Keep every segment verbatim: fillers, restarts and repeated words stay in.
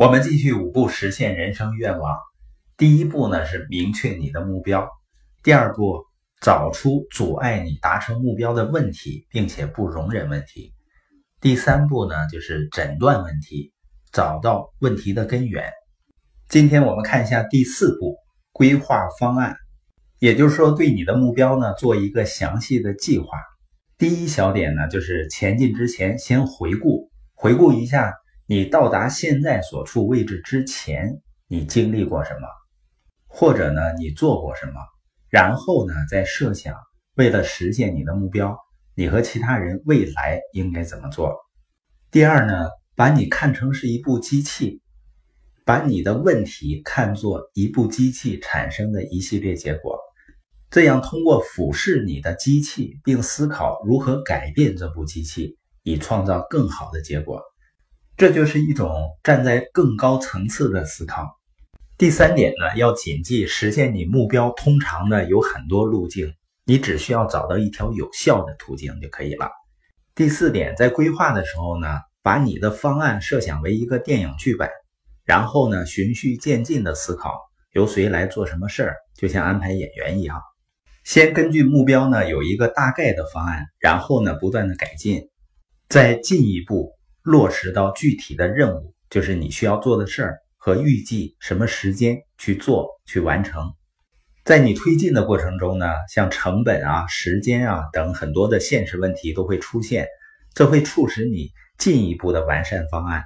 我们继续五步实现人生愿望。第一步呢是明确你的目标，第二步找出阻碍你达成目标的问题，并且不容忍问题。第三步呢就是诊断问题，找到问题的根源。今天我们看一下第四步，规划方案，也就是说对你的目标呢做一个详细的计划。第一小点呢就是前进之前先回顾，回顾一下你到达现在所处位置之前你经历过什么，或者呢你做过什么，然后呢再设想为了实现你的目标，你和其他人未来应该怎么做。第二呢，把你看成是一部机器，把你的问题看作一部机器产生的一系列结果，这样通过俯视你的机器，并思考如何改变这部机器，以创造更好的结果。这就是一种站在更高层次的思考。第三点呢，要谨记实现你目标通常呢有很多路径，你只需要找到一条有效的途径就可以了。第四点，在规划的时候呢，把你的方案设想为一个电影剧本，然后呢循序渐进的思考由谁来做什么事儿，就像安排演员一样。先根据目标呢有一个大概的方案，然后呢不断的改进，再进一步落实到具体的任务，就是你需要做的事儿和预计什么时间去做去完成。在你推进的过程中呢，像成本啊、时间啊等很多的现实问题都会出现，这会促使你进一步的完善方案。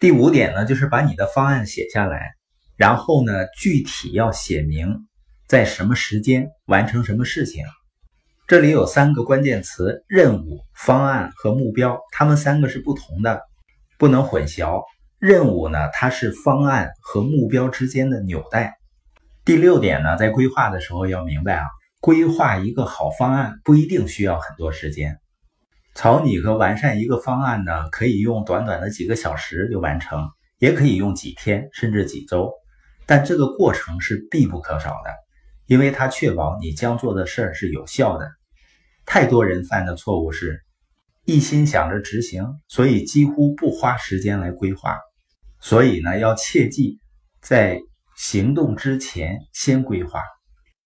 第五点呢，就是把你的方案写下来，然后呢具体要写明在什么时间完成什么事情。这里有三个关键词，任务、方案和目标，它们三个是不同的，不能混淆。任务呢，它是方案和目标之间的纽带。第六点呢，在规划的时候要明白啊，规划一个好方案不一定需要很多时间。草拟和完善一个方案呢，可以用短短的几个小时就完成，也可以用几天甚至几周，但这个过程是必不可少的，因为它确保你将做的事儿是有效的。太多人犯的错误是一心想着执行，所以几乎不花时间来规划。所以呢，要切记在行动之前先规划。